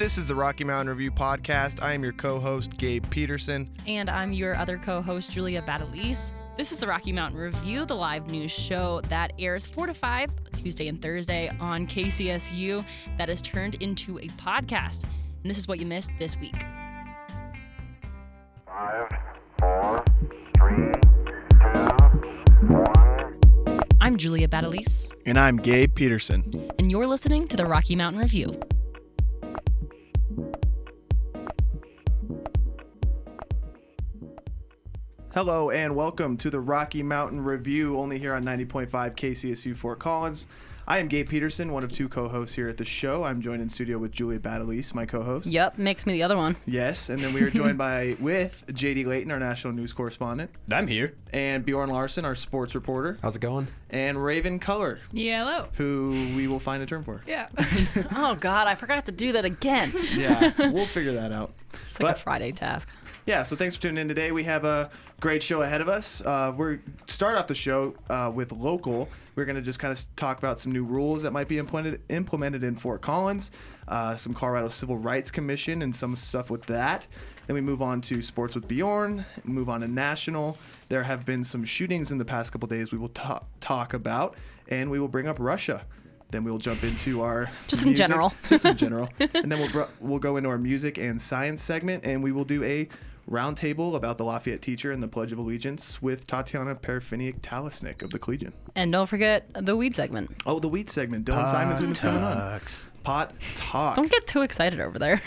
This is the Rocky Mountain Review Podcast. I am your co-host, Gabe Peterson. And I'm your other co-host, Julia Badalese. This is the Rocky Mountain Review, the live news show that airs 4 to 5, Tuesday and Thursday on KCSU, that is turned into a podcast. And this is what you missed this week. 5, 4, 3, 2, 1. I'm Julia Badalese. And I'm Gabe Peterson. And you're listening to the Rocky Mountain Review. Hello and welcome to the Rocky Mountain Review, only here on 90.5 KCSU Fort Collins. I am Gabe Peterson, one of two co-hosts here at the show. I'm joined in studio with Julia Badalese, my co-host. Yep, makes me the other one. Yes, and then we are joined with J.D. Layton, our national news correspondent. I'm here. And Bjorn Larson, our sports reporter. How's it going? And Raven Culler. Yeah, hello. Who we will find a term for. Yeah. Oh, God, I forgot to do that again. Yeah, we'll figure that out. It's like a Friday task. Yeah, so thanks for tuning in today. We have a great show ahead of us. We're start off the show with local. We're going to just kind of talk about some new rules that might be implemented in Fort Collins, some Colorado Civil Rights Commission and some stuff with that. Then we move on to Sports with Bjorn, move on to National. There have been some shootings in the past couple days we will talk about, and we will bring up Russia. Then we'll jump into our music in general. And then we'll go into our music and science segment, and we will do a roundtable about the Lafayette teacher and the Pledge of Allegiance with Tatiana Parafinik-Talisnik of the Collegian. And don't forget the weed segment. Oh, the weed segment. Dylan Simonson is coming on. Pot Talk. Don't get too excited over there.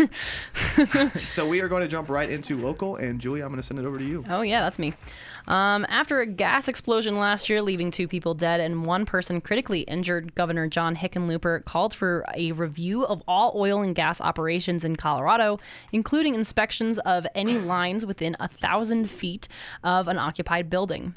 So we are going to jump right into local, and Julia, I'm going to send it over to you. Oh, yeah, that's me. After a gas explosion last year, leaving 2 people dead and 1 person critically injured, Governor John Hickenlooper called for a review of all oil and gas operations in Colorado, including inspections of any lines within 1,000 feet of an occupied building.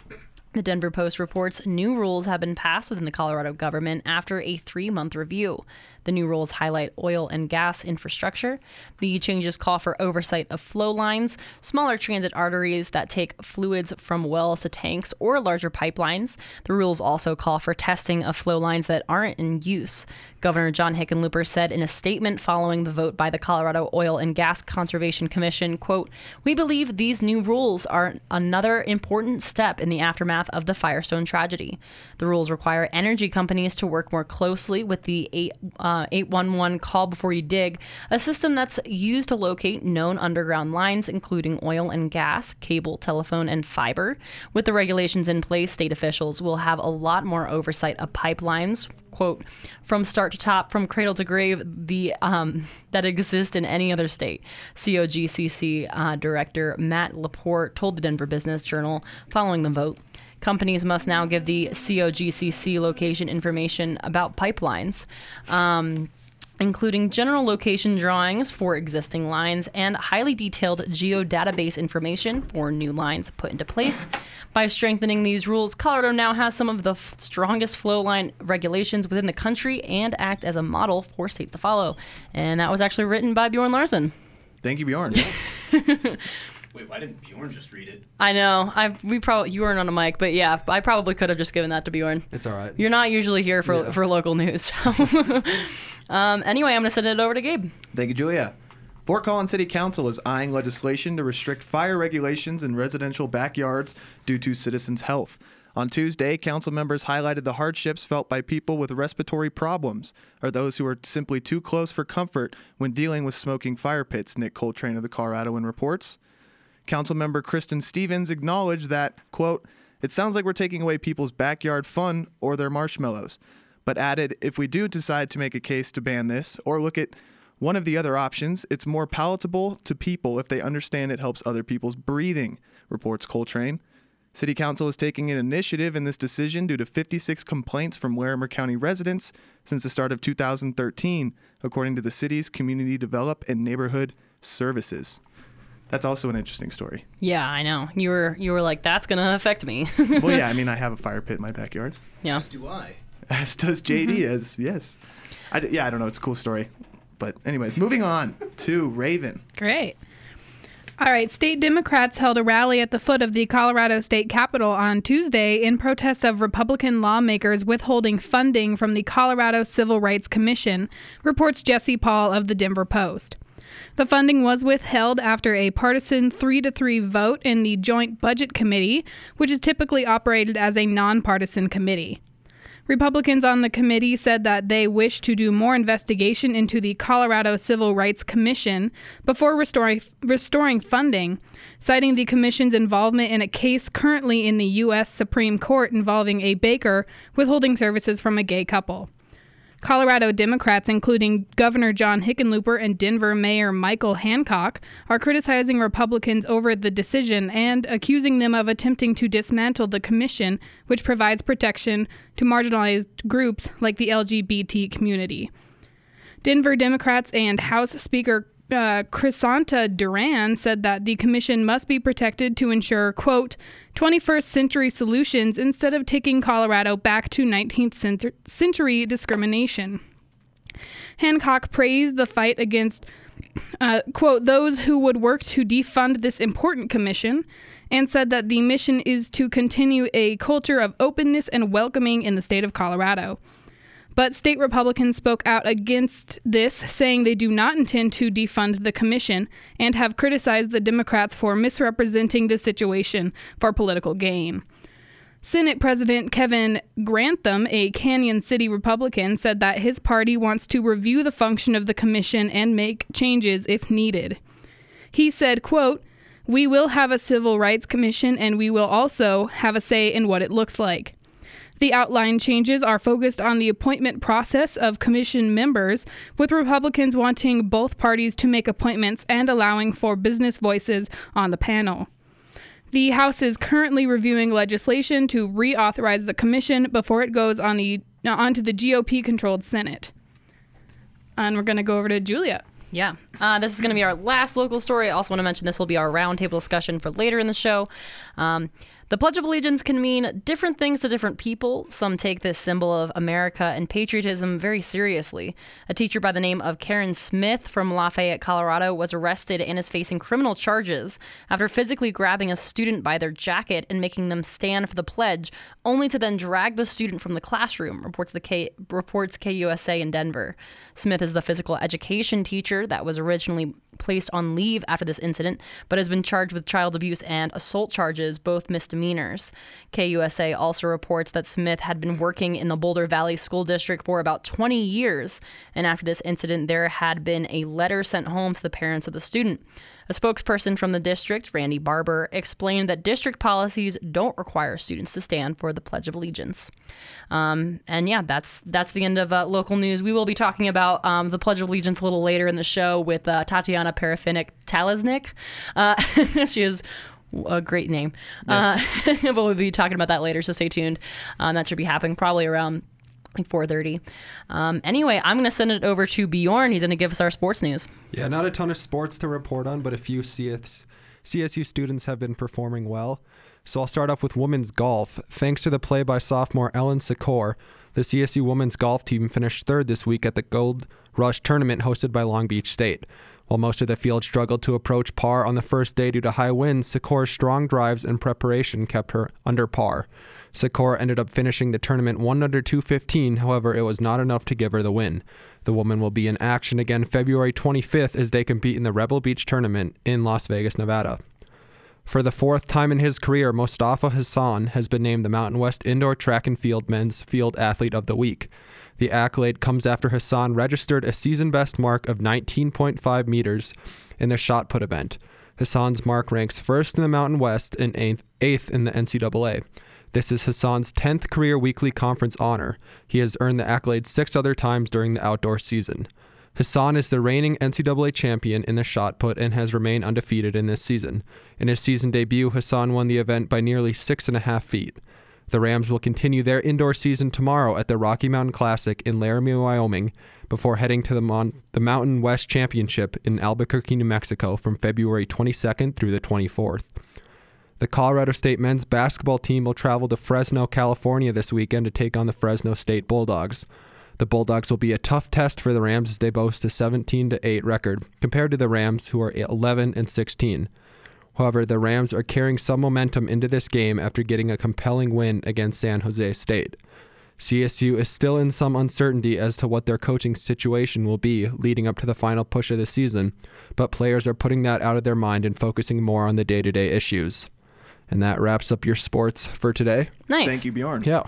The Denver Post reports new rules have been passed within the Colorado government after a 3-month review. The new rules highlight oil and gas infrastructure. The changes call for oversight of flow lines, smaller transit arteries that take fluids from wells to tanks or larger pipelines. The rules also call for testing of flow lines that aren't in use. Governor John Hickenlooper said in a statement following the vote by the Colorado Oil and Gas Conservation Commission, quote, "We believe these new rules are another important step in the aftermath of the Firestone tragedy. The rules require energy companies to work more closely with the 811 call before you dig, a system that's used to locate known underground lines, including oil and gas, cable, telephone, and fiber. With the regulations in place, state officials will have a lot more oversight of pipelines, quote, from start to top, from cradle to grave, that exist in any other state." COGCC Director Matt Lepore told the Denver Business Journal following the vote, "Companies must now give the COGCC location information about pipelines, including general location drawings for existing lines and highly detailed geodatabase information for new lines put into place. By strengthening these rules, Colorado now has some of the strongest flow line regulations within the country and act as a model for states to follow." And that was actually written by Bjorn Larson. Thank you, Bjorn. Wait, why didn't Bjorn just read it? I know. You weren't on a mic, but yeah, I probably could have just given that to Bjorn. It's all right. You're not usually here for local news. So. Anyway, I'm going to send it over to Gabe. Thank you, Julia. Fort Collins City Council is eyeing legislation to restrict fire regulations in residential backyards due to citizens' health. On Tuesday, council members highlighted the hardships felt by people with respiratory problems or those who are simply too close for comfort when dealing with smoking fire pits, Nick Coltrane of the Coloradoan reports. Councilmember Kristen Stevens acknowledged that, quote, "It sounds like we're taking away people's backyard fun or their marshmallows," but added, "If we do decide to make a case to ban this or look at one of the other options, it's more palatable to people if they understand it helps other people's breathing," reports Coltrane. City Council is taking an initiative in this decision due to 56 complaints from Larimer County residents since the start of 2013, according to the city's Community Develop and Neighborhood Services. That's also an interesting story. Yeah, I know. You were like, that's going to affect me. Well, yeah, I mean, I have a fire pit in my backyard. Yeah. As do I. As does JD, as, yes. I don't know. It's a cool story. But anyways, moving on to Raven. Great. All right, state Democrats held a rally at the foot of the Colorado State Capitol on Tuesday in protest of Republican lawmakers withholding funding from the Colorado Civil Rights Commission, reports Jesse Paul of the Denver Post. The funding was withheld after a partisan 3-3 vote in the Joint Budget Committee, which is typically operated as a nonpartisan committee. Republicans on the committee said that they wish to do more investigation into the Colorado Civil Rights Commission before restoring funding, citing the commission's involvement in a case currently in the U.S. Supreme Court involving a baker withholding services from a gay couple. Colorado Democrats, including Governor John Hickenlooper and Denver Mayor Michael Hancock, are criticizing Republicans over the decision and accusing them of attempting to dismantle the commission, which provides protection to marginalized groups like the LGBT community. Denver Democrats and House Speaker Chrysanta Duran said that the commission must be protected to ensure, quote, 21st century solutions instead of taking Colorado back to 19th century discrimination. Hancock praised the fight against, quote, those who would work to defund this important commission, and said that the mission is to continue a culture of openness and welcoming in the state of Colorado. But state Republicans spoke out against this, saying they do not intend to defund the commission and have criticized the Democrats for misrepresenting the situation for political gain. Senate President Kevin Grantham, a Canyon City Republican, said that his party wants to review the function of the commission and make changes if needed. He said, quote, "We will have a civil rights commission and we will also have a say in what it looks like. The outline changes are focused on the appointment process of commission members, with Republicans wanting both parties to make appointments and allowing for business voices on the panel. The House is currently reviewing legislation to reauthorize the commission before it goes onto the GOP-controlled Senate." And we're going to go over to Julia. Yeah. This is going to be our last local story. I also want to mention this will be our roundtable discussion for later in the show. The Pledge of Allegiance can mean different things to different people. Some take this symbol of America and patriotism very seriously. A teacher by the name of Karen Smith from Lafayette, Colorado, was arrested and is facing criminal charges after physically grabbing a student by their jacket and making them stand for the pledge, only to then drag the student from the classroom, reports KUSA in Denver. Smith is the physical education teacher that was originally placed on leave after this incident, but has been charged with child abuse and assault charges, both misdemeanors. KUSA also reports that Smith had been working in the Boulder Valley School District for about 20 years, and after this incident, there had been a letter sent home to the parents of the student. A spokesperson from the district, Randy Barber, explained that district policies don't require students to stand for the Pledge of Allegiance. That's the end of local news. We will be talking about the Pledge of Allegiance a little later in the show with Tatiana Parafinik-Talisnik. She is a great name. Yes. But we'll be talking about that later, so stay tuned. That should be happening probably around 4:30. Anyway, I'm going to send it over to Bjorn. He's going to give us our sports news. Yeah, not a ton of sports to report on, but a few CSU students have been performing well. So I'll start off with women's golf. Thanks to the play by sophomore Ellen Secor, the CSU women's golf team finished third this week at the Gold Rush tournament hosted by Long Beach State. While most of the field struggled to approach par on the first day due to high winds, Secor's strong drives and preparation kept her under par. Secor ended up finishing the tournament 1 under 215, however, it was not enough to give her the win. The woman will be in action again February 25th as they compete in the Rebel Beach tournament in Las Vegas, Nevada. For the fourth time in his career, Mostafa Hassan has been named the Mountain West Indoor Track and Field Men's Field Athlete of the Week. The accolade comes after Hassan registered a season-best mark of 19.5 meters in the shot put event. Hassan's mark ranks first in the Mountain West and eighth in the NCAA. This is Hassan's 10th career weekly conference honor. He has earned the accolade 6 other times during the outdoor season. Hassan is the reigning NCAA champion in the shot put and has remained undefeated in this season. In his season debut, Hassan won the event by nearly 6.5 feet. The Rams will continue their indoor season tomorrow at the Rocky Mountain Classic in Laramie, Wyoming, before heading to the Mountain West Championship in Albuquerque, New Mexico from February 22nd through the 24th. The Colorado State men's basketball team will travel to Fresno, California this weekend to take on the Fresno State Bulldogs. The Bulldogs will be a tough test for the Rams as they boast a 17-8 record compared to the Rams, who are 11-16. However, the Rams are carrying some momentum into this game after getting a compelling win against San Jose State. CSU is still in some uncertainty as to what their coaching situation will be leading up to the final push of the season, but players are putting that out of their mind and focusing more on the day-to-day issues. And that wraps up your sports for today. Nice. Thank you, Bjorn. Yeah.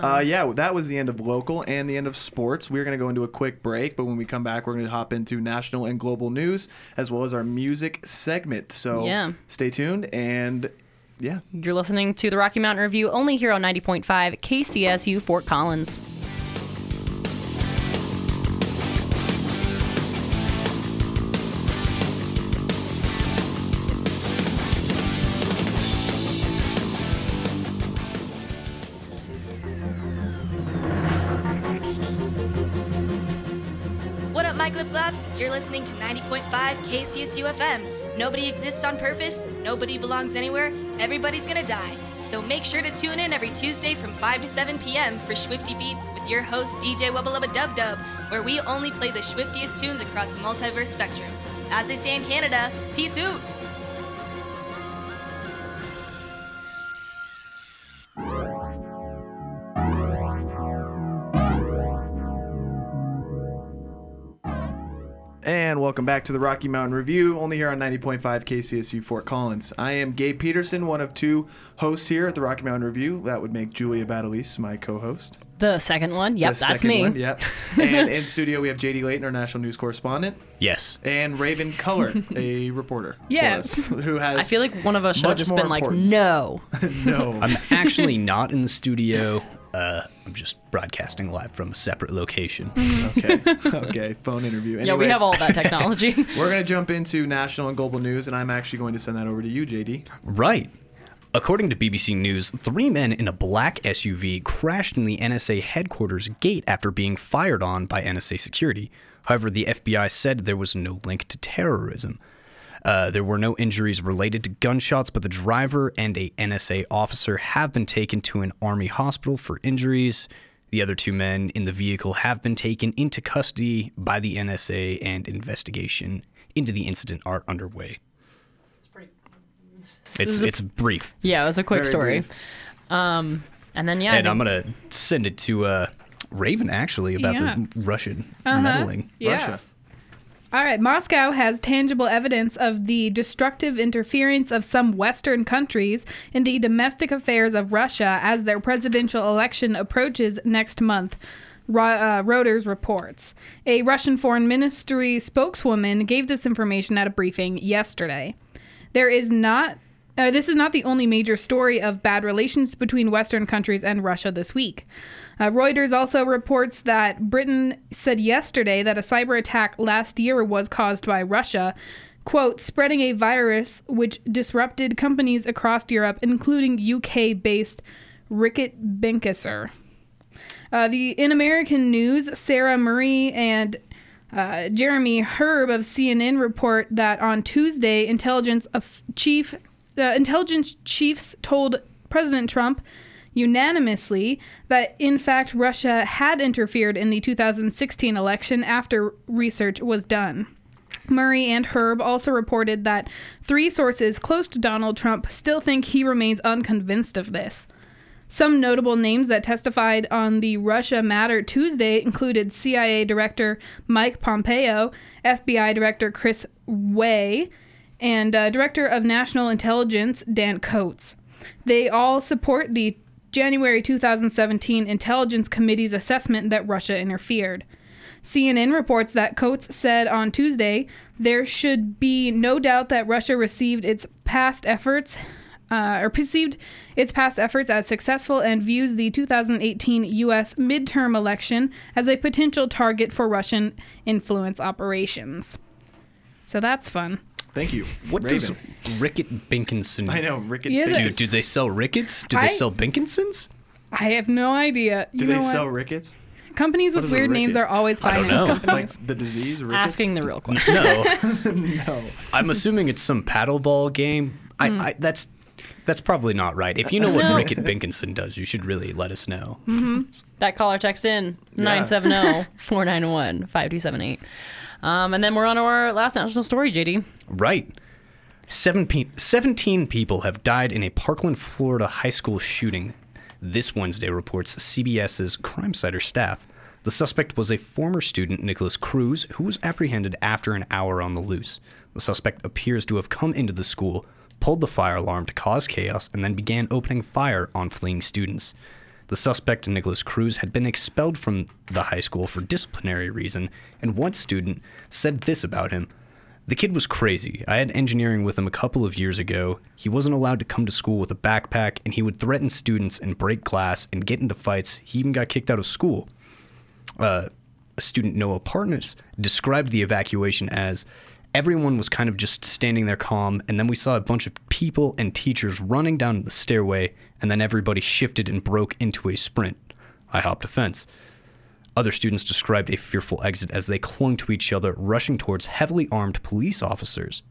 Well, that was the end of local and the end of sports. We're going to go into a quick break, but when we come back, we're going to hop into national and global news as well as our music segment. So Stay tuned and... Yeah. You're listening to the Rocky Mountain Review only here on 90.5 KCSU Fort Collins. What up, my Glip Globs? You're listening to 90.5 KCSU FM. Nobody exists on purpose, nobody belongs anywhere. Everybody's gonna die, so make sure to tune in every Tuesday from 5 to 7 p.m. for Swifty Beats with your host DJ Wubba Dub Dub, where we only play the swiftiest tunes across the multiverse spectrum. As they say in Canada, peace out! And welcome back to the Rocky Mountain Review, only here on 90.5 KCSU Fort Collins. I am Gabe Peterson, one of two hosts here at the Rocky Mountain Review. That would make Julia Badalese my co-host. The second one? Yep, that's me. And in studio, we have J.D. Layton, our national news correspondent. Yes. And Raven Culler, a reporter. Yes. Who has I feel like one of us should have just been importance. Like, no. No. I'm actually not in the studio. I'm just broadcasting live from a separate location. Okay. Phone interview. Anyways, yeah, we have all that technology. We're going to jump into national and global news, and I'm actually going to send that over to you, JD. Right. According to BBC News, 3 men in a black SUV crashed in the NSA headquarters gate after being fired on by NSA security. However, the FBI said there was no link to terrorism. There were no injuries related to gunshots, but the driver and a NSA officer have been taken to an army hospital for injuries. The other 2 men in the vehicle have been taken into custody by the NSA, and investigation into the incident are underway. It's brief. Yeah, it was a quick Very story. Brief. And I'm going to send it to Raven, actually, about the Russian meddling. Yeah. Russia. All right, Moscow has tangible evidence of the destructive interference of some Western countries in the domestic affairs of Russia as their presidential election approaches next month, Reuters reports. A Russian Foreign Ministry spokeswoman gave this information at a briefing yesterday. This is not the only major story of bad relations between Western countries and Russia this week. Reuters also reports that Britain said yesterday that a cyber attack last year was caused by Russia, quote, spreading a virus which disrupted companies across Europe, including UK-based Reckitt Benckiser. In American news, Sarah Marie and Jeremy Herb of CNN report that on Tuesday, intelligence chiefs told President Trump unanimously that, in fact, Russia had interfered in the 2016 election after research was done. Murray and Herb also reported that 3 sources close to Donald Trump still think he remains unconvinced of this. Some notable names that testified on the Russia matter Tuesday included CIA Director Mike Pompeo, FBI Director Chris Wray, and Director of National Intelligence, Dan Coates. They all support the January 2017 Intelligence Committee's assessment that Russia interfered. CNN reports that Coates said on Tuesday, there should be no doubt that Russia perceived its past efforts as successful and views the 2018 U.S. midterm election as a potential target for Russian influence operations. So that's fun. Thank you. What Raven. Does Reckitt Benckiser? I know Reckitt Benckiser. Do they sell Ricketts? Do they sell Benkinsons? I have no idea. Do they sell Ricketts? Companies with weird names are always buying these companies. Like the disease. Ricketts? Asking the real question. No. I'm assuming it's some paddleball game. That's probably not right. If you know what Reckitt Benckiser does, you should really let us know. Mm-hmm. That caller text in 970-491-5278. And then we're on our last national story, JD. Right. 17 people have died in a Parkland, Florida high school shooting. This Wednesday, reports CBS's Crime Cider staff. The suspect was a former student, Nicholas Cruz, who was apprehended after an hour on the loose. The suspect appears to have come into the school, pulled the fire alarm to cause chaos, and then began opening fire on fleeing students. The suspect, Nicholas Cruz, had been expelled from the high school for disciplinary reason, and one student said this about him. The kid was crazy. I had engineering with him a couple of years ago. He wasn't allowed to come to school with a backpack, and he would threaten students and break glass and get into fights. He even got kicked out of school. A student, Noah Partners, described the evacuation as, everyone was kind of just standing there calm, and then we saw a bunch of people and teachers running down the stairway, and then everybody shifted and broke into a sprint. I hopped a fence. Other students described a fearful exit as they clung to each other, rushing towards heavily armed police officers.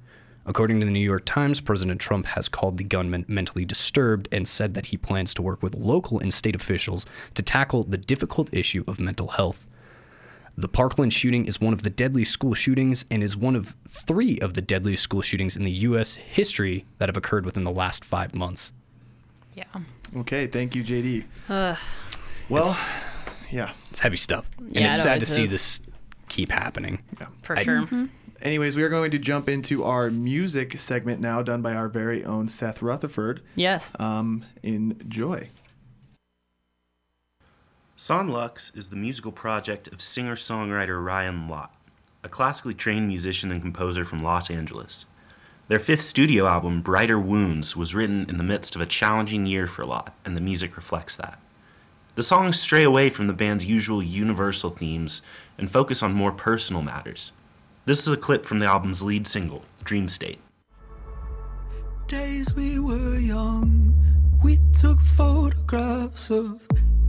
According to the New York Times, President Trump has called the gunman mentally disturbed and said that he plans to work with local and state officials to tackle the difficult issue of mental health. The Parkland shooting is one of the deadliest school shootings and is one of three of the deadliest school shootings in the U.S. history that have occurred within the last 5 months. Yeah. Okay, thank you, J.D. It's heavy stuff. And it's sad to see this keep happening. Yeah. For sure. Mm-hmm. Anyways, we are going to jump into our music segment now, done by our very own Seth Rutherford. Yes. Enjoy. Son Lux is the musical project of singer-songwriter Ryan Lott, a classically trained musician and composer from Los Angeles. Their fifth studio album, Brighter Wounds, was written in the midst of a challenging year for Lott, and the music reflects that. The songs stray away from the band's usual universal themes and focus on more personal matters. This is a clip from the album's lead single, Dream State. Days we were young, we took photographs of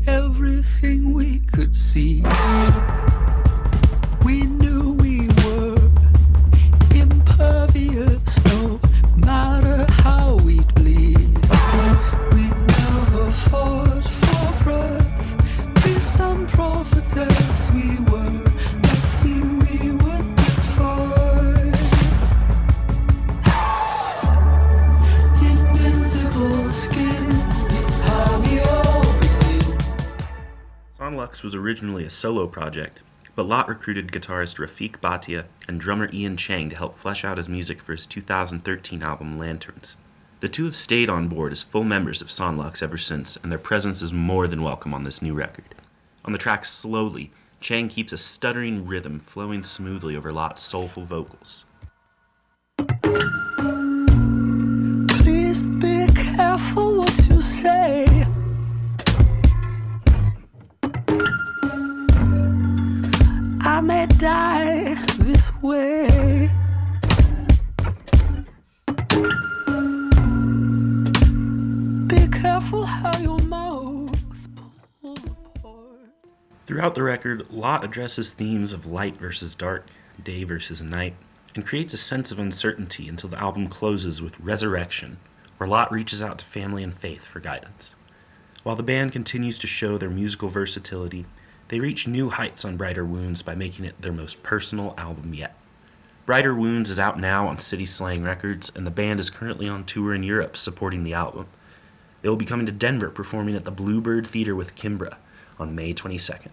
everything we could see. We knew we were impervious, no matter how we'd bleed. We never fought for breath, priest and prophetess, we were. Son Lux was originally a solo project, but Lott recruited guitarist Rafiq Bhatia and drummer Ian Chang to help flesh out his music for his 2013 album Lanterns. The two have stayed on board as full members of Son Lux ever since, and their presence is more than welcome on this new record. On the track Slowly, Chang keeps a stuttering rhythm flowing smoothly over Lott's soulful vocals. Please be careful what you say. I may die this way. Be careful how your mouth pulls apart. Throughout the record, Lott addresses themes of light versus dark, day versus night, and creates a sense of uncertainty until the album closes with Resurrection, where Lott reaches out to family and faith for guidance. While the band continues to show their musical versatility, they reach new heights on Brighter Wounds by making it their most personal album yet. Brighter Wounds is out now on City Slang Records, and the band is currently on tour in Europe supporting the album. They will be coming to Denver, performing at the Bluebird Theater with Kimbra on May 22nd.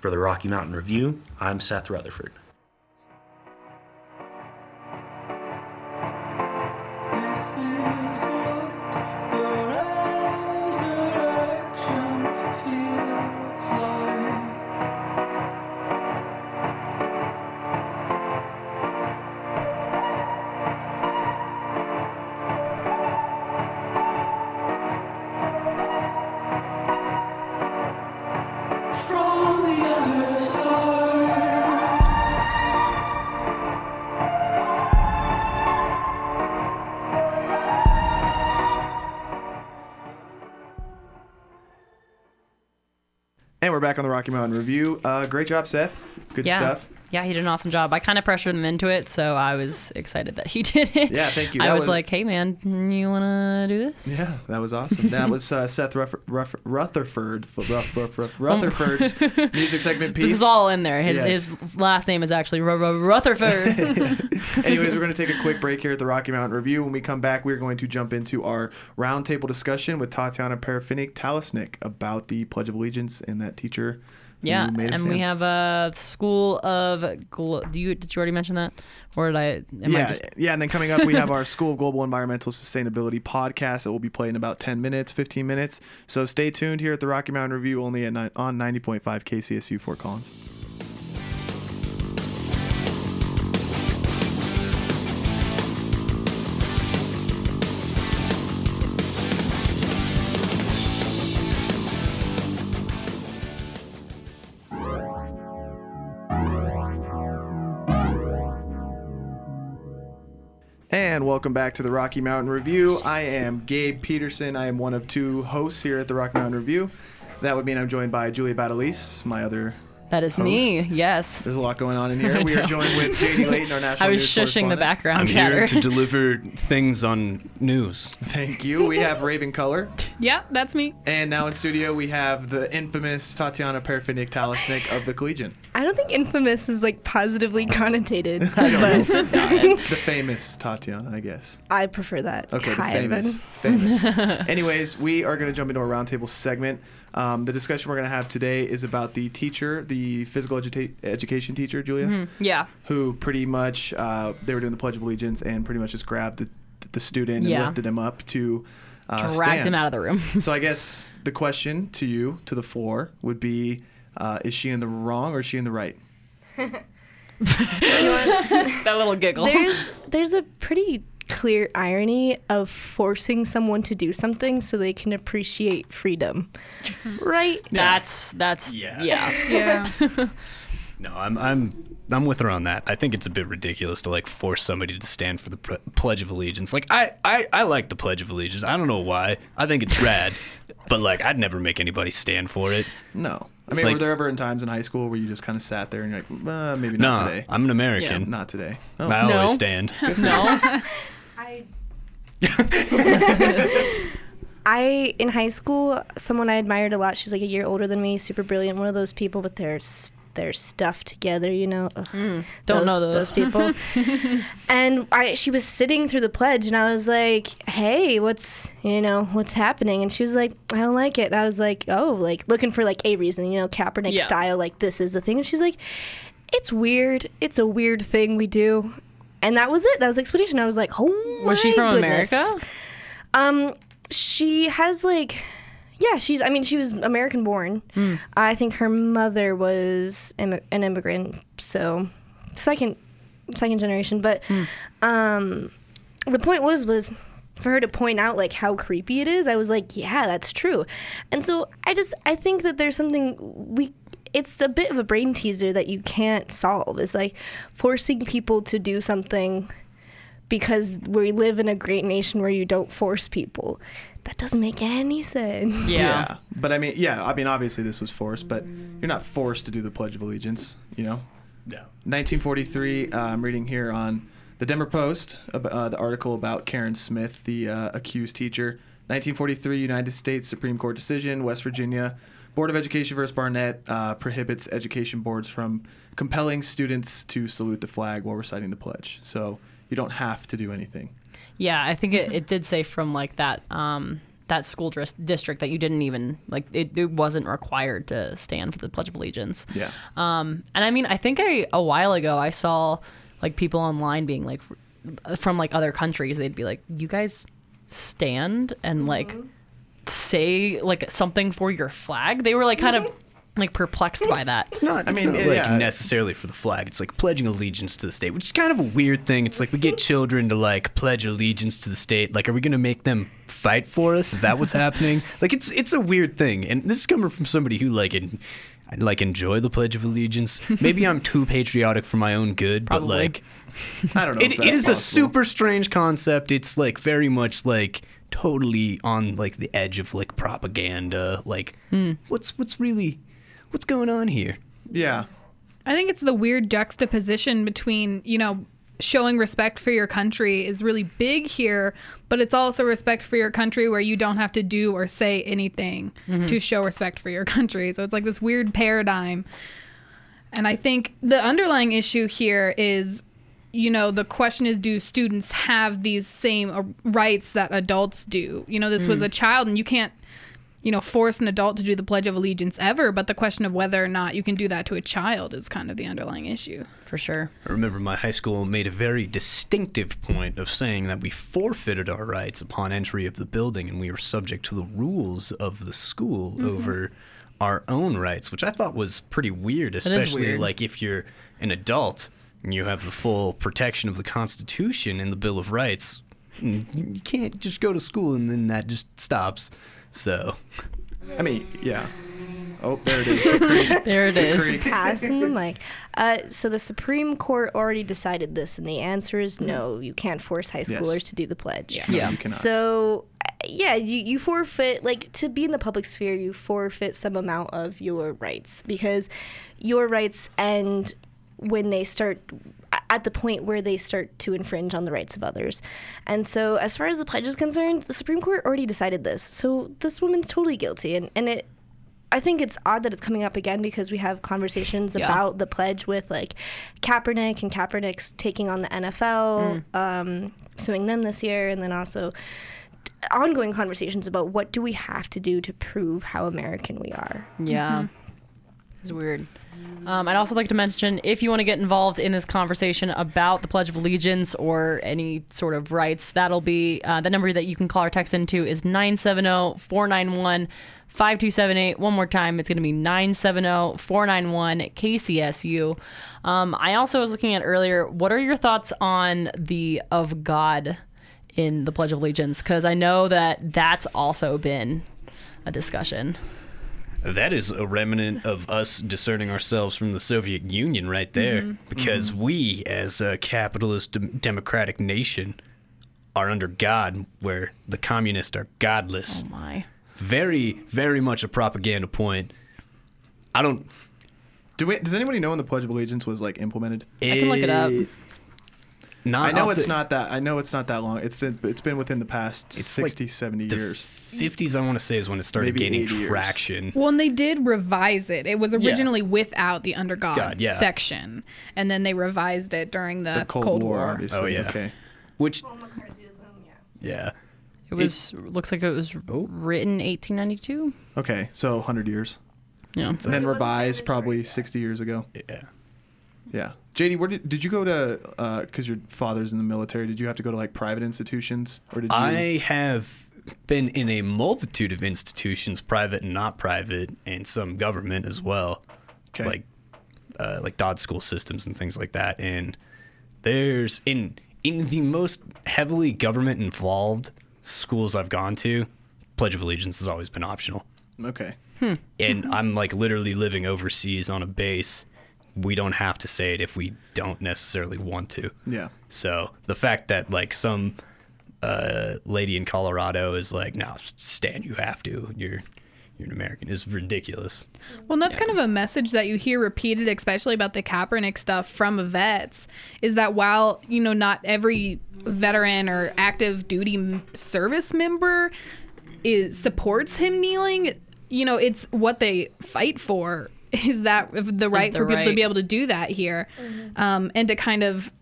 For the Rocky Mountain Review, I'm Seth Rutherford. Back on the Rocky Mountain Review. Great job, Seth. Good stuff. Yeah, he did an awesome job. I kind of pressured him into it, so I was excited that he did it. Yeah, thank you. I was like, hey, man, you want to do this? Yeah, that was awesome. That was Seth Rutherford's music segment piece. This is all in there. His last name is actually Rutherford. Anyways, we're going to take a quick break here at the Rocky Mountain Review. When we come back, we're going to jump into our roundtable discussion with Tatiana Parafinik-Talisnik about the Pledge of Allegiance and that teacher. Yeah, and we have a School of did you already mention that? Or did I? And then coming up, we have our School of Global Environmental Sustainability podcast that will be playing in about 15 minutes. So stay tuned here at the Rocky Mountain Review, only on 90.5 KCSU Fort Collins. And welcome back to the Rocky Mountain Review. I am Gabe Peterson. I am one of two hosts here at the Rocky Mountain Review. That would mean I'm joined by Julia Badalese, my other That is host. Me, yes. There's a lot going on in here. We are joined with J.D. Layton, our national news correspondent. I was shushing the background chatter. I'm here to deliver things on news. Thank you. We have Raven Culler. Yeah, that's me. And now in studio, we have the infamous Tatiana Parafinik-Talisnik of the Collegian. I don't think infamous is like positively connotated. I don't know. The famous Tatiana, I guess. I prefer that. Okay, the famous. Anyways, we are going to jump into our roundtable segment. The discussion we're going to have today is about the teacher, the physical education teacher, Julia. Mm-hmm. Yeah. Who pretty much, they were doing the Pledge of Allegiance and pretty much just grabbed the student and lifted him up to dragged him out of the room. So I guess the question to you, to the floor, would be, is she in the wrong or is she in the right? That little giggle. There's a pretty clear irony of forcing someone to do something so they can appreciate freedom, right? Yeah. That's yeah. No, I'm with her on that. I think it's a bit ridiculous to like force somebody to stand for the Pledge of Allegiance. Like I like the Pledge of Allegiance. I don't know why. I think it's rad, but like I'd never make anybody stand for it. No. I mean, like, were there ever in times in high school where you just kind of sat there and you're like, maybe not today. I'm an American. Yeah. Not today. Oh. I always stand. No. I in high school, someone I admired a lot. She's like a year older than me, super brilliant, one of those people with their stuff together, you know. Ugh, don't know those people. And she was sitting through the pledge, and I was like, "Hey, what's happening?" And she was like, "I don't like it." And I was like, "Oh, like looking for like a reason, you know, Kaepernick style, like this is the thing." And she's like, "It's weird. It's a weird thing we do." And that was it. That was the explanation. I was like, "Oh, my was she from goodness. America?" She has like. Yeah, she was American-born. Mm. I think her mother was an immigrant, so second generation. But the point was for her to point out, like, how creepy it is. I was like, yeah, that's true. And so I think that there's something it's a bit of a brain teaser that you can't solve. It's like forcing people to do something because we live in a great nation where you don't force people. That doesn't make any sense. Yeah. But I mean, obviously this was forced, but you're not forced to do the Pledge of Allegiance, you know? No. 1943, I'm reading here on the Denver Post, the article about Karen Smith, the accused teacher. 1943, United States Supreme Court decision, West Virginia. Board of Education versus Barnett prohibits education boards from compelling students to salute the flag while reciting the pledge. So you don't have to do anything. Yeah, I think it did say from like that school district that you didn't even like it wasn't required to stand for the Pledge of Allegiance. Yeah. And I mean, I think a while ago I saw like people online being like from like other countries, they'd be like, "You guys stand and like say like something for your flag." They were like kind of like perplexed by that. It's not necessarily for the flag. It's like pledging allegiance to the state, which is kind of a weird thing. It's like we get children to like pledge allegiance to the state. Like, are we going to make them fight for us? Is that what's happening? Like, it's a weird thing. And this is coming from somebody who like enjoy the Pledge of Allegiance. Maybe I'm too patriotic for my own good, probably. But like, I don't know. It is possible. A super strange concept. It's like very much like totally on like the edge of like propaganda. Like, what's really. What's going on here? Yeah. I think it's the weird juxtaposition between, you know, showing respect for your country is really big here, but it's also respect for your country where you don't have to do or say anything mm-hmm. to show respect for your country. So it's like this weird paradigm. And I think the underlying issue here is, you know, the question is, do students have these same rights that adults do? You know, this was a child, and you can't, you know, force an adult to do the Pledge of Allegiance ever, but the question of whether or not you can do that to a child is kind of the underlying issue. For sure. I remember my high school made a very distinctive point of saying that we forfeited our rights upon entry of the building, and we were subject to the rules of the school mm-hmm. over our own rights, which I thought was pretty weird, especially weird. Like if you're an adult and you have the full protection of the Constitution and the Bill of Rights, you can't just go to school and then that just stops. So, I mean, yeah. Oh, there it is. The creek. There it is. Passing the mic. So the Supreme Court already decided this, and the answer is no. You can't force high schoolers to do the pledge. Yeah. No, you cannot. So, yeah, you forfeit, like, to be in the public sphere, you forfeit some amount of your rights, because your rights end when they start at the point where they start to infringe on the rights of others. And so as far as the pledge is concerned, the Supreme Court already decided this. So this woman's totally guilty. And it, I think it's odd that it's coming up again, because we have conversations about the pledge with, like, Kaepernick, and Kaepernick's taking on the NFL, suing them this year, and then also ongoing conversations about what do we have to do to prove how American we are. Yeah. Mm-hmm. It's weird. I'd also like to mention, if you want to get involved in this conversation about the Pledge of Allegiance or any sort of rights, that'll be the number that you can call or text into is 970-491-5278. One more time, it's going to be 970-491-KCSU. I also was looking at earlier, what are your thoughts on the of God in the Pledge of Allegiance? Because I know that that's also been a discussion. That is a remnant of us discerning ourselves from the Soviet Union right there, because we, as a capitalist democratic nation, are under God, where the communists are godless. Oh, my. Very, very much a propaganda point. I don't... Does anybody know when the Pledge of Allegiance was, like, implemented? I can look it up. Not I know it's not that. I know it's not that long. It's been within the past 60, like 70 years. 50s, I want to say, is when it started gaining traction. Well, and they did revise it. It was originally without the under God section, and then they revised it during the Cold War. Obviously. Oh yeah. Okay. Which. Yeah. It was looks like it was written 1892. Okay, so 100 years. Yeah. And then revised probably 60 years ago. Yeah. Yeah. JD, where did you go to, because your father's in the military, did you have to go to, like, private institutions? Or did you... I have been in a multitude of institutions, private and not private, and some government as well, okay. Like Dodd school systems and things like that. And there's, in the most heavily government-involved schools I've gone to, Pledge of Allegiance has always been optional. Okay. And I'm, like, literally living overseas on a base. We don't have to say it if we don't necessarily want to. Yeah. So the fact that, like, some lady in Colorado is like, no, Stan, you have to. You're an American. It's ridiculous. Well, and that's kind of a message that you hear repeated, especially about the Kaepernick stuff from vets, is that while, you know, not every veteran or active duty service member supports him kneeling, you know, it's what they fight for. Is that the right for people to be able to do that here, and to kind of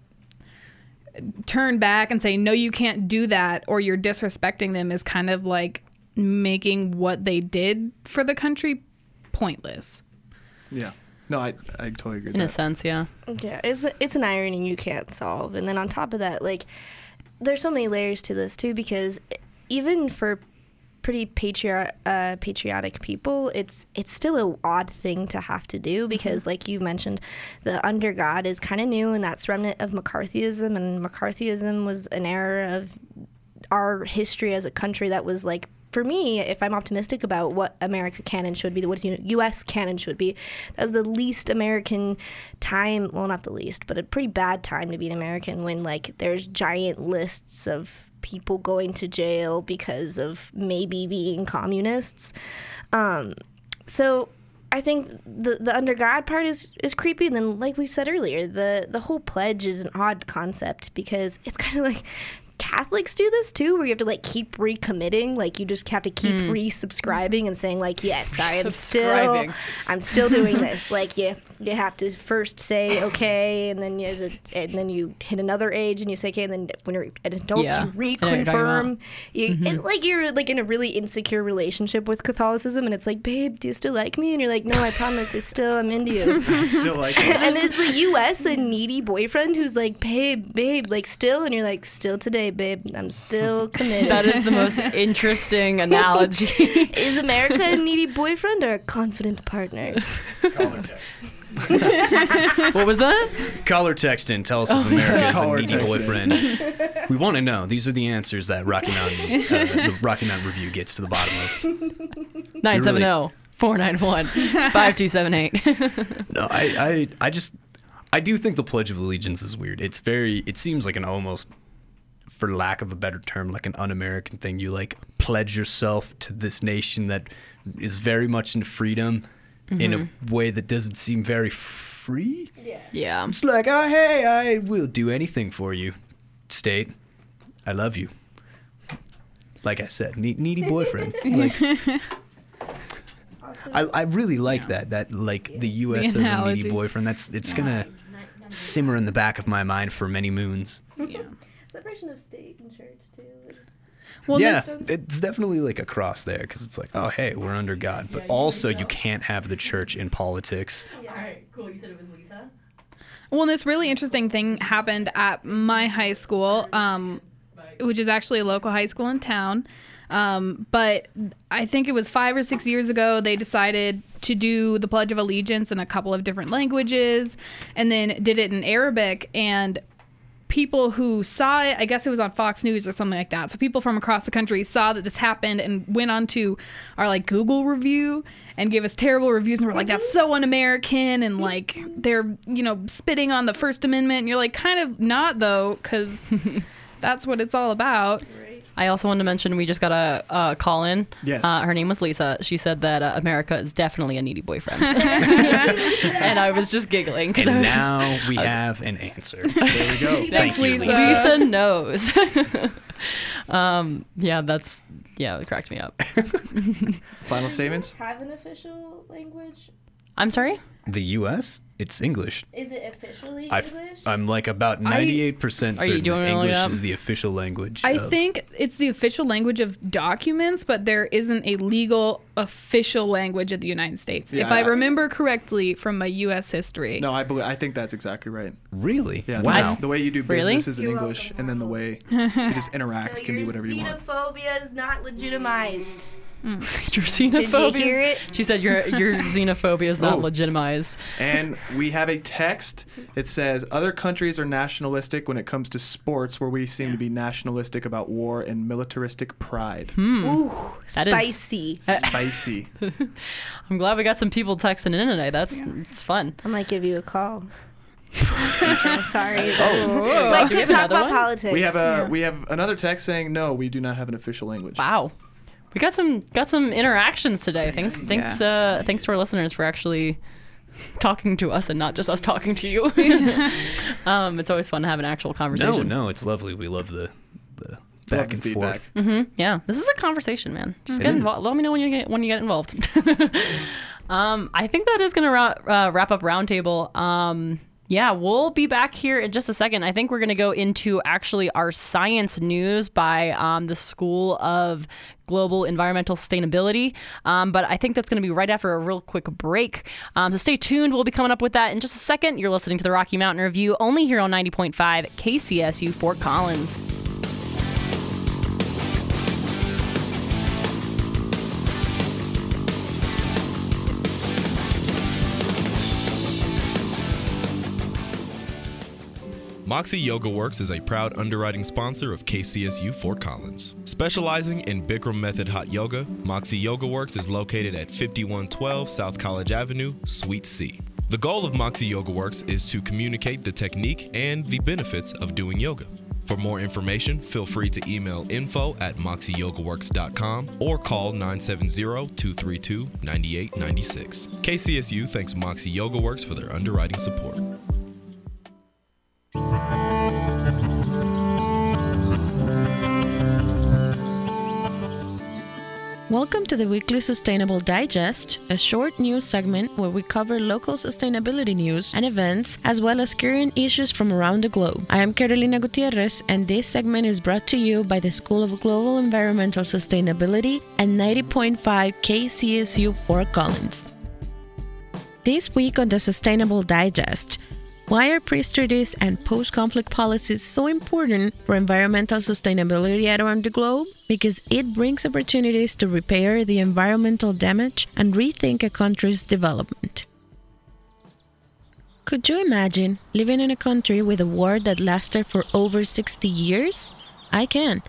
turn back and say, no, you can't do that, or you're disrespecting them, is kind of like making what they did for the country pointless. Yeah. No, I totally agree with that. In a sense, yeah. Yeah, it's an irony you can't solve. And then on top of that, like, there's so many layers to this, too, because even for pretty patriotic people, it's still an odd thing to have to do, because, like you mentioned, the under God is kind of new, and that's remnant of McCarthyism, and McCarthyism was an era of our history as a country that was, like, for me, if I'm optimistic about what America can and should be, what the U.S. can and should be, that was the least American time, well, not the least, but a pretty bad time to be an American, when, like, there's giant lists of people going to jail because of maybe being communists. So I think the under God part is creepy, and then, like we said earlier, the whole pledge is an odd concept because it's kind of like Catholics do this too, where you have to like keep recommitting, like you just have to keep resubscribing and saying like, yes, I am still, doing this. Like you have to first say okay, and then you hit another age and you say okay, and then when you're an adult you reconfirm. And like you're like in a really insecure relationship with Catholicism, and it's like, babe, do you still like me? And you're like, no, I promise, I'm into you. I still like you. And it's the U.S. a needy boyfriend who's like, babe, like still, and you're like, still today. Babe, I'm still committed. That is the most interesting analogy. Is America a needy boyfriend or a confident partner? Call or text. What was that? Call or text and tell us if America is a needy boyfriend. We want to know. These are the answers that Rocky Mountain, the Rocky Mountain Review gets to the bottom of. 970-491-5278. No, I do think the Pledge of Allegiance is weird. It's very, it seems like an almost, for lack of a better term, like an un-American thing. You like pledge yourself to this nation that is very much into freedom in a way that doesn't seem very free. Yeah. It's like, oh, hey, I will do anything for you, state. I love you. Like I said, needy boyfriend. Like, I really like that like the U.S. as a needy boyfriend. It's gonna simmer in the back of my mind for many moons. Yeah. Separation of state and church too. Well, yeah, it's definitely like a cross there because it's like, oh hey, we're under God, but also you can't have the church in politics. Yeah. All right, cool. You said it was Lisa. Well, this really interesting thing happened at my high school, which is actually a local high school in town. But I think it was 5 or 6 years ago, they decided to do the Pledge of Allegiance in a couple of different languages, and then did it in Arabic and. People who saw it, I guess it was on Fox News or something like that. So people from across the country saw that this happened and went on to our like Google review and gave us terrible reviews and were like, that's so un-American and like they're, you know, spitting on the First Amendment. And you're like, kind of not though, because that's what it's all about. Right. I also wanted to mention we just got a call in. Yes. Her name was Lisa. She said that America is definitely a needy boyfriend. And I was just giggling. And now we have an answer. There we go. Thank you, Lisa. Lisa knows. It cracked me up. Final statements? Do you have an official language? I'm sorry? The U.S.? It's English. Is it officially English? I'm like about 98% certain that English is the official language. I think it's the official language of documents, but there isn't a legal official language of the United States. Yeah, if I remember correctly from my U.S. history. No, I think that's exactly right. Really? Yeah. Wow. The way you do business is in English, and then the way you just interact can be whatever you want. Xenophobia is not legitimized. Your xenophobia. Did you hear it? She said your xenophobia is not legitimized. And we have a text. It says other countries are nationalistic when it comes to sports, where we seem to be nationalistic about war and militaristic pride. Ooh, that spicy. Spicy. I'm glad we got some people texting in today. It's fun. I might give you a call. I'm sorry. Like to talk about politics. We have another text saying no, we do not have an official language. Wow. We got some interactions today. Thanks to our listeners for actually talking to us and not just us talking to you. It's always fun to have an actual conversation. No, it's lovely. We love the back and forth. Mm-hmm. Yeah, this is a conversation, man. Just get involved. Let me know when you get involved. I think that is gonna wrap up Roundtable. Yeah, we'll be back here in just a second. I think we're going to go into actually our science news by the School of Global Environmental Sustainability. But I think that's going to be right after a real quick break. So stay tuned. We'll be coming up with that in just a second. You're listening to the Rocky Mountain Review, only here on 90.5 KCSU Fort Collins. Moxie Yoga Works is a proud underwriting sponsor of KCSU Fort Collins. Specializing in Bikram Method Hot Yoga, Moxie Yoga Works is located at 5112 South College Avenue, Suite C. The goal of Moxie Yoga Works is to communicate the technique and the benefits of doing yoga. For more information, feel free to email info@moxieyogaworks.com or call 970-232-9896. KCSU thanks Moxie Yoga Works for their underwriting support. Welcome to the Weekly Sustainable Digest, a short news segment where we cover local sustainability news and events, as well as current issues from around the globe. I am Carolina Gutierrez, and this segment is brought to you by the School of Global Environmental Sustainability and 90.5 KCSU Fort Collins. This week on the Sustainable Digest, why are pre-treaties and post-conflict policies so important for environmental sustainability around the globe? Because it brings opportunities to repair the environmental damage and rethink a country's development. Could you imagine living in a country with a war that lasted for over 60 years? I can.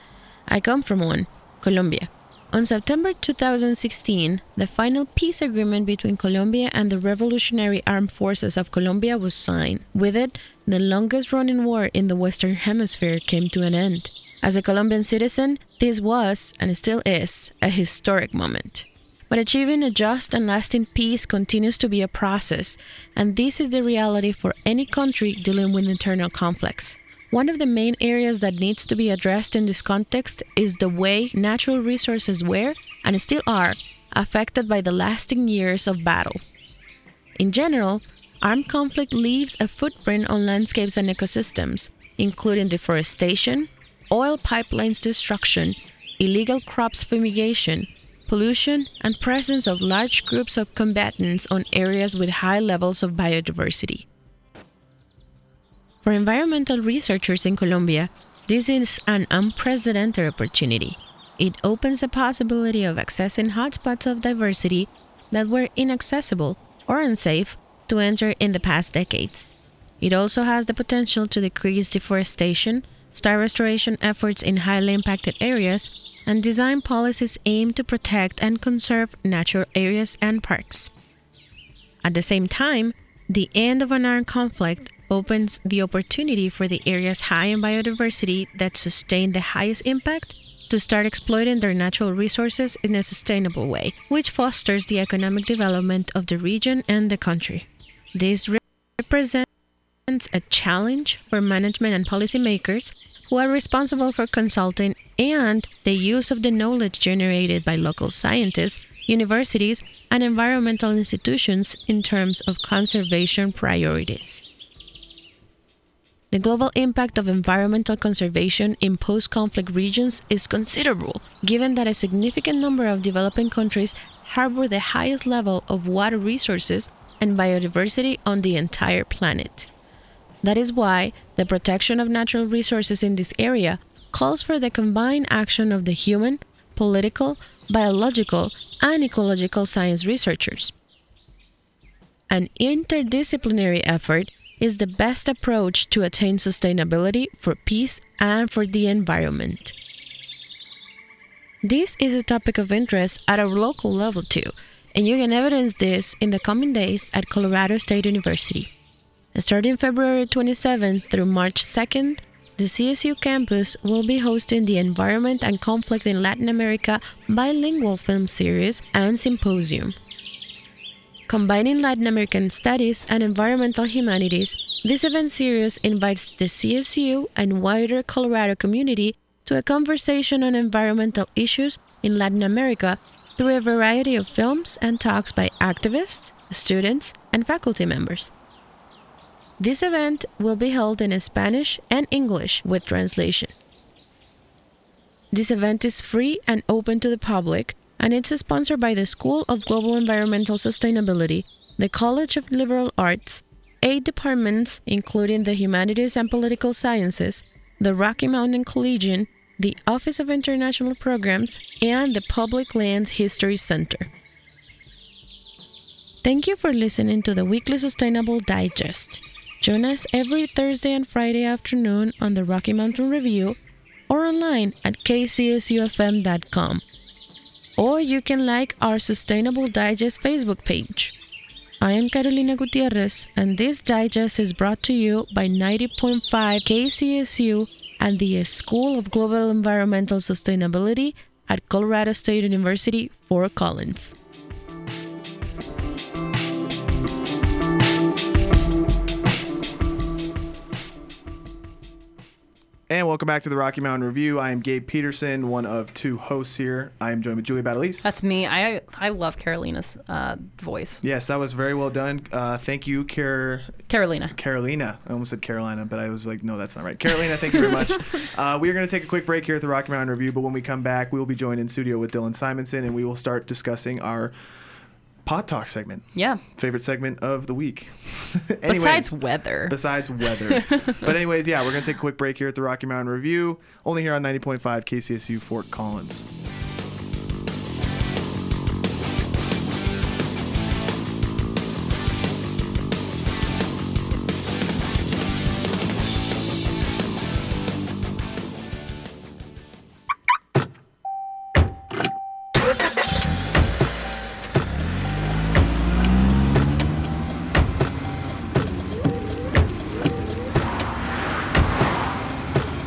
I come from one, Colombia. On September 2016, the final peace agreement between Colombia and the Revolutionary Armed Forces of Colombia was signed. With it, the longest-running war in the Western Hemisphere came to an end. As a Colombian citizen, this was, and still is, a historic moment. But achieving a just and lasting peace continues to be a process, and this is the reality for any country dealing with internal conflicts. One of the main areas that needs to be addressed in this context is the way natural resources were, and still are, affected by the lasting years of battle. In general, armed conflict leaves a footprint on landscapes and ecosystems, including deforestation, oil pipelines destruction, illegal crops fumigation, pollution, and presence of large groups of combatants on areas with high levels of biodiversity. For environmental researchers in Colombia, this is an unprecedented opportunity. It opens the possibility of accessing hotspots of diversity that were inaccessible or unsafe to enter in the past decades. It also has the potential to decrease deforestation, start restoration efforts in highly impacted areas, and design policies aimed to protect and conserve natural areas and parks. At the same time, the end of an armed conflict opens the opportunity for the areas high in biodiversity that sustain the highest impact to start exploiting their natural resources in a sustainable way, which fosters the economic development of the region and the country. This represents a challenge for management and policymakers who are responsible for consulting and the use of the knowledge generated by local scientists, universities, and environmental institutions in terms of conservation priorities. The global impact of environmental conservation in post-conflict regions is considerable, given that a significant number of developing countries harbor the highest level of water resources and biodiversity on the entire planet. That is why the protection of natural resources in this area calls for the combined action of the human, political, biological, and ecological science researchers. An interdisciplinary effort is the best approach to attain sustainability for peace and for the environment. This is a topic of interest at a local level too, and you can evidence this in the coming days at Colorado State University. Starting February 27th through March 2nd, the CSU campus will be hosting the Environment and Conflict in Latin America bilingual film series and symposium. Combining Latin American studies and environmental humanities, this event series invites the CSU and wider Colorado community to a conversation on environmental issues in Latin America through a variety of films and talks by activists, students, and faculty members. This event will be held in Spanish and English with translation. This event is free and open to the public, and it's sponsored by the School of Global Environmental Sustainability, the College of Liberal Arts, 8 departments including the Humanities and Political Sciences, the Rocky Mountain Collegian, the Office of International Programs, and the Public Lands History Center. Thank you for listening to the Weekly Sustainable Digest. Join us every Thursday and Friday afternoon on the Rocky Mountain Review or online at kcsufm.com. Or you can like our Sustainable Digest Facebook page. I am Carolina Gutierrez, and this digest is brought to you by 90.5 KCSU and the School of Global Environmental Sustainability at Colorado State University, Fort Collins. And welcome back to the Rocky Mountain Review. I am Gabe Peterson, one of two hosts here. I am joined with Julia Badalese. That's me. I love Carolina's voice. Yes, that was very well done. Thank you, Carolina. I almost said Carolina, but I was like, no, that's not right. Carolina, thank you very much. We are going to take a quick break here at the Rocky Mountain Review, but when we come back, we will be joined in studio with Dylan Simonson, and we will start discussing our Pot Talk segment. Yeah. Favorite segment of the week. Anyways, Besides weather. But anyways, yeah, we're going to take a quick break here at the Rocky Mountain Review, only here on 90.5 KCSU Fort Collins.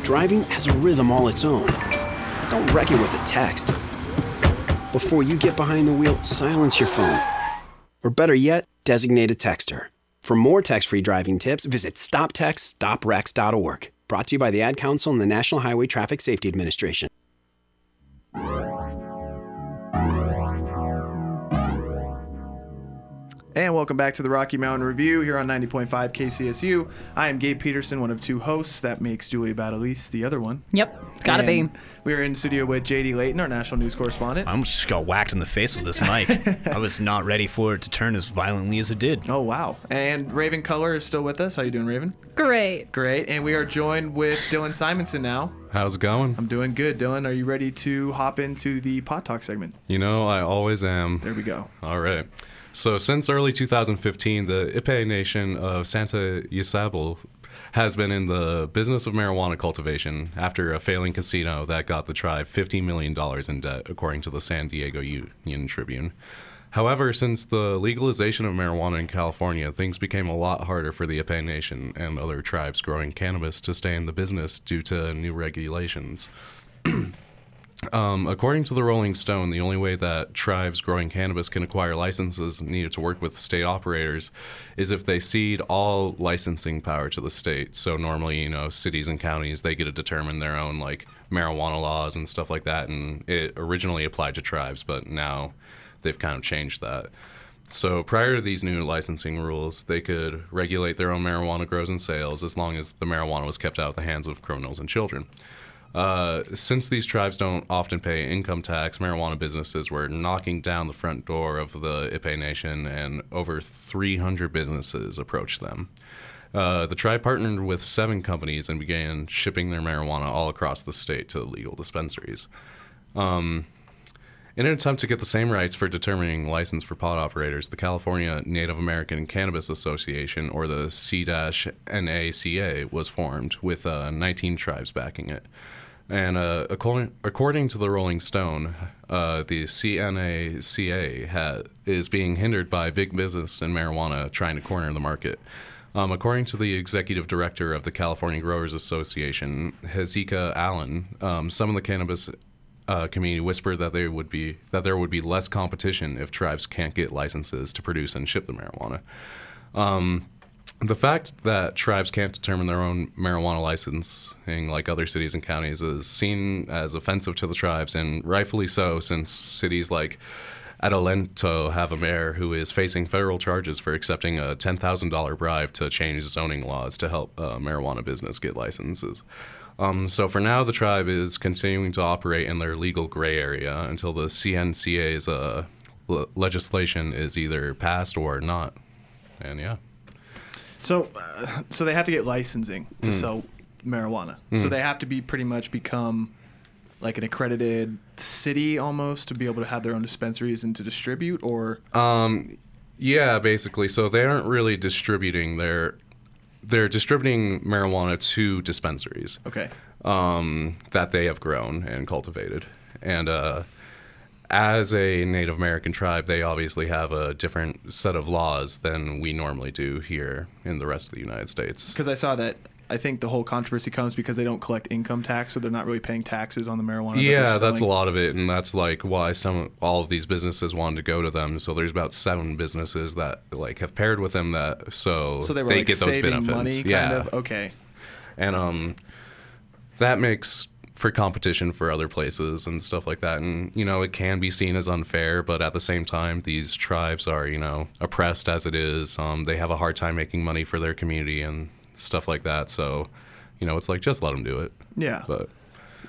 Driving has a rhythm all its own. Don't wreck it with a text. Before you get behind the wheel, silence your phone. Or better yet, designate a texter. For more text-free driving tips, visit StopTextStopWrecks.org. Brought to you by the Ad Council and the National Highway Traffic Safety Administration. And welcome back to the Rocky Mountain Review here on 90.5 KCSU. I am Gabe Peterson, one of two hosts. That makes Julia Badalese the other one. Yep, gotta be. We are in studio with J.D. Layton, our national news correspondent. I almost just got whacked in the face with this mic. I was not ready for it to turn as violently as it did. Oh, wow. And Raven Culler is still with us. How you doing, Raven? Great. And we are joined with Dylan Simonson now. How's it going? I'm doing good, Dylan. Are you ready to hop into the Pot Talk segment? You know, I always am. There we go. All right. So since early 2015, the Ipe Nation of Santa Ysabel has been in the business of marijuana cultivation after a failing casino that got the tribe $50 million in debt, according to the San Diego Union Tribune. However, since the legalization of marijuana in California, things became a lot harder for the Ipe Nation and other tribes growing cannabis to stay in the business due to new regulations. According to the Rolling Stone, the only way that tribes growing cannabis can acquire licenses needed to work with state operators is if they cede all licensing power to the state. So normally, you know, cities and counties, they get to determine their own, like, marijuana laws and stuff like that. And it originally applied to tribes, but now they've kind of changed that. So prior to these new licensing rules, they could regulate their own marijuana grows and sales as long as the marijuana was kept out of the hands of criminals and children. Since these tribes don't often pay income tax, marijuana businesses were knocking down the front door of the Ipe Nation, and over 300 businesses approached them. The tribe partnered with 7 companies and began shipping their marijuana all across the state to legal dispensaries. In an attempt to get the same rights for determining license for pot operators, the California Native American Cannabis Association, or the CNACA, was formed, with 19 tribes backing it. And according to the Rolling Stone, the CNACA is being hindered by big business and marijuana trying to corner the market. According to the executive director of the California Growers Association, Hezekiah Allen, some of the cannabis community whispered that there would be less competition if tribes can't get licenses to produce and ship the marijuana. The fact that tribes can't determine their own marijuana licensing like other cities and counties is seen as offensive to the tribes, and rightfully so, since cities like Adelanto have a mayor who is facing federal charges for accepting a $10,000 bribe to change zoning laws to help marijuana business get licenses. So for now, the tribe is continuing to operate in their legal gray area until the CNCA's legislation is either passed or not. And yeah. So they have to get licensing to sell marijuana. So they have to be pretty much become like an accredited city almost to be able to have their own dispensaries and to distribute, or? Yeah, basically. So they aren't really distributing their... They're distributing marijuana to dispensaries. Okay. That they have grown and cultivated. And as a Native American tribe, they obviously have a different set of laws than we normally do here in the rest of the United States. Because I saw that I think the whole controversy comes because they don't collect income tax, so they're not really paying taxes on the marijuana. Yeah, that's a lot of it, and that's like why all of these businesses wanted to go to them. So there's about 7 businesses that like have paired with them that so they like get those benefits. Money, kind of. Okay. And that makes for competition for other places and stuff like that, and you know it can be seen as unfair, but at the same time these tribes are, you know, oppressed as it is. They have a hard time making money for their community and stuff like that, so you know it's like just let them do it. Yeah. But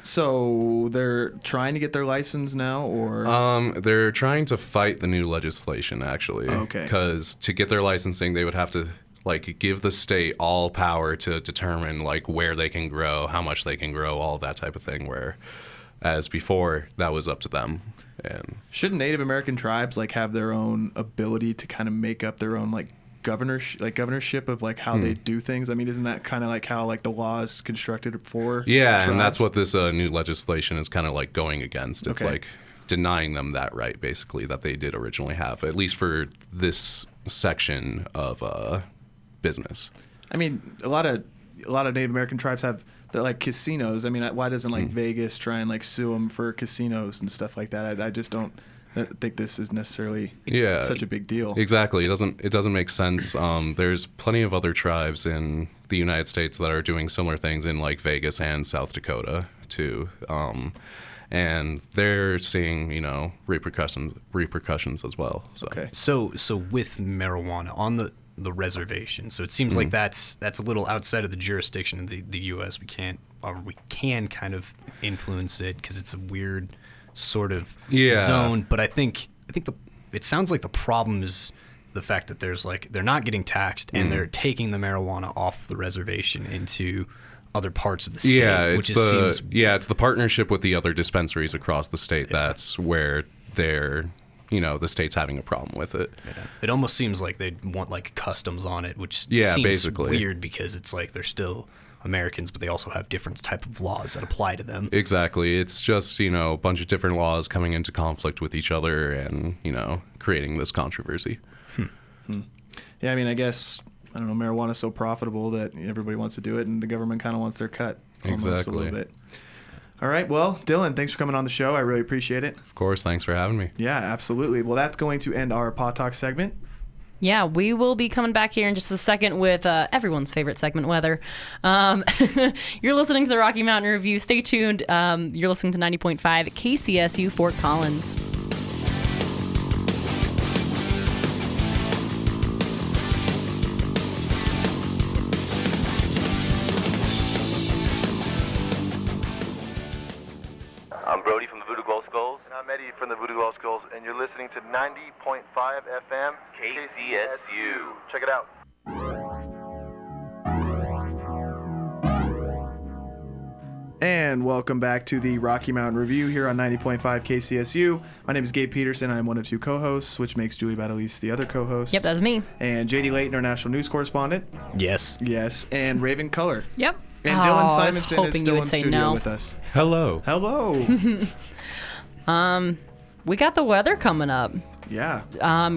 so they're trying to get their license now, or they're trying to fight the new legislation actually. Okay. Because to get their licensing they would have to like give the state all power to determine like where they can grow, how much they can grow, all that type of thing, where as before that was up to them. And shouldn't Native American tribes like have their own ability to kind of make up their own like governorship of like how they do things? I mean, isn't that kind of like how like the law is constructed for? Yeah, tribes? And that's what this new legislation is kind of like going against. It's like denying them that right basically that they did originally have, at least for this section of business. I mean, a lot of Native American tribes have they're like casinos. I mean, why doesn't like Vegas try and like sue them for casinos and stuff like that? I just don't think this is necessarily such a big deal. Exactly, it doesn't make sense. There's plenty of other tribes in the United States that are doing similar things in like Vegas and South Dakota too, and they're seeing, you know, repercussions as well. So. Okay. So with marijuana on the reservation, so it seems like that's a little outside of the jurisdiction of the U.S. We can't, or we can kind of influence it because it's a weird sort of zone. But I think it sounds like the problem is the fact that there's like they're not getting taxed and they're taking the marijuana off the reservation into other parts of the state. It's the partnership with the other dispensaries across the state. Yeah. That's where they're. You know, the state's having a problem with it. Yeah. It almost seems like they'd want like customs on it, which seems basically weird because it's like they're still Americans, but they also have different type of laws that apply to them. Exactly. It's just, you know, a bunch of different laws coming into conflict with each other and, you know, creating this controversy. Yeah, I mean, I guess, I don't know, marijuana's so profitable that everybody wants to do it and the government kind of wants their cut almost a little bit. All right. Well, Dylan, thanks for coming on the show. I really appreciate it. Of course. Thanks for having me. Yeah, absolutely. Well, that's going to end our Paw Talk segment. Yeah, we will be coming back here in just a second with everyone's favorite segment, weather. You're listening to the Rocky Mountain Review. Stay tuned. You're listening to 90.5 KCSU Fort Collins. From the Voodoo Law Schools, and you're listening to 90.5 FM KCSU. Check it out. And welcome back to the Rocky Mountain Review here on 90.5 KCSU. My name is Gabe Peterson. I'm one of 2 co-hosts, which makes Julia Badalese the other co-host. Yep, that's me. And J.D. Layton, our national news correspondent. Yes. Yes. And Raven Culler. Yep. And Dylan Simonson is still in studio with us. Hello. We got the weather coming up. Yeah.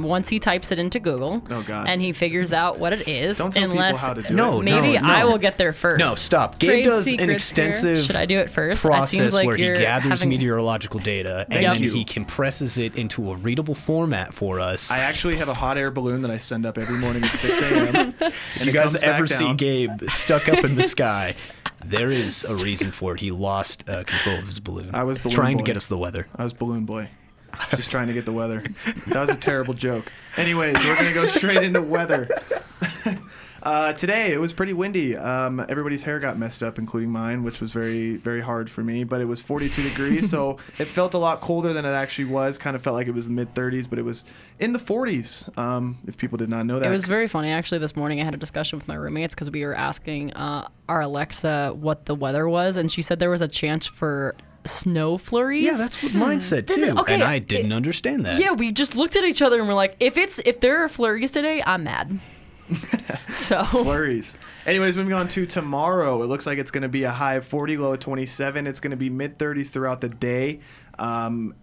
Once he types it into Google. Oh, God. And he figures out what it is. Don't tell people how to do it. Maybe I will get there first. No, stop. Gabe does an extensive Should I do it first? Process it seems like where he gathers meteorological data and then he compresses it into a readable format for us. I actually have a hot air balloon that I send up every morning at 6 a.m. If you guys ever see Gabe stuck up in the sky... There is a reason for it. He lost control of his balloon. I was balloon trying boy. To get us the weather. I was balloon boy. Just trying to get the weather. That was a terrible joke. Anyways, we're going to go straight into weather. Today, it was pretty windy. Everybody's hair got messed up, including mine, which was very, very hard for me. But it was 42 degrees, so it felt a lot colder than it actually was. Kind of felt like it was the mid-30s, but it was in the 40s, if people did not know that. It was very funny. Actually, this morning I had a discussion with my roommates because we were asking our Alexa what the weather was, and she said there was a chance for... snow flurries. Yeah, that's what mine said too. Okay, and I didn't understand that. Yeah, we just looked at each other and we're like, if there are flurries today, I'm mad. So flurries. Anyways, moving on to tomorrow. It looks like it's going to be a high of 40, low of 27. It's going to be mid 30s throughout the day.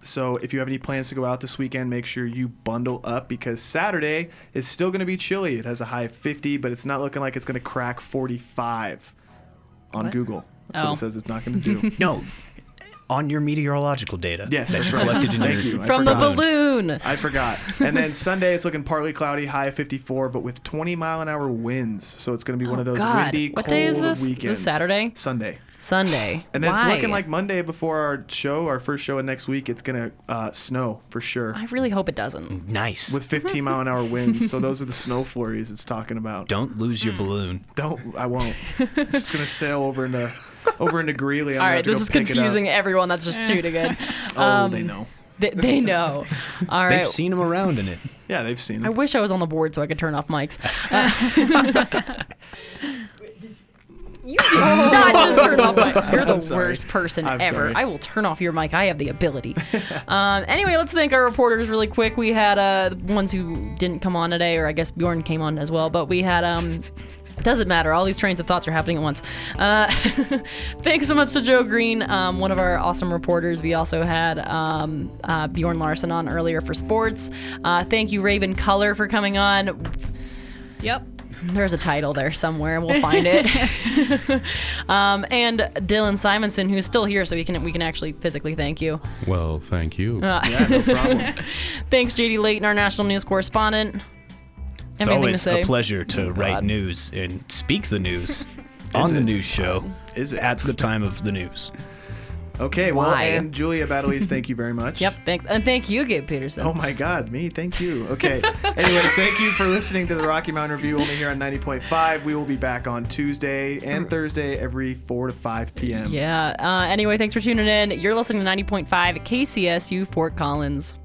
So if you have any plans to go out this weekend, make sure you bundle up because Saturday is still going to be chilly. It has a high of 50, but it's not looking like it's going to crack 45. on Google. That's what it says it's not going to do. No. On your meteorological data. Yes, that's right. Collected in from the balloon. I forgot. And then Sunday, it's looking partly cloudy, high of 54, but with 20-mile-an-hour winds. So it's going to be one of those windy, cold weekends. What day is this? Is this Saturday? Sunday. And then it's looking like Monday before our show, our first show of next week, it's going to snow for sure. I really hope it doesn't. Nice. With 15-mile-an-hour winds. So those are the snow flurries it's talking about. Don't lose your balloon. I won't. It's just going to sail over into Greeley. All right, this is confusing everyone. That's just too good. They know. They know. All right. They've seen them around in it. Yeah, they've seen them. I wish I was on the board so I could turn off mics. You did not just turn off my mic. You're the worst person ever. Sorry. I will turn off your mic. I have the ability. Anyway, let's thank our reporters really quick. We had ones who didn't come on today, or I guess Bjorn came on as well, but we had... Doesn't matter. All these trains of thoughts are happening at once. Thanks so much to Joe Green, one of our awesome reporters. We also had Bjorn Larson on earlier for sports. Thank you, Raven Culler, for coming on. Yep. There's a title there somewhere. We'll find it. And Dylan Simonson, who's still here, so we can actually physically thank you. Well, thank you. Yeah, no problem. Thanks, J.D. Layton, our national news correspondent. It's always a pleasure to write news and speak the news on the news show at the time of the news. Okay, well, and Julia Badalese, thank you very much. Yep, thanks. And thank you, Gabe Peterson. Oh, my God, me? Thank you. Okay. Anyways, thank you for listening to the Rocky Mountain Review only here on 90.5. We will be back on Tuesday and Thursday every 4 to 5 p.m. Yeah. Anyway, thanks for tuning in. You're listening to 90.5 KCSU Fort Collins.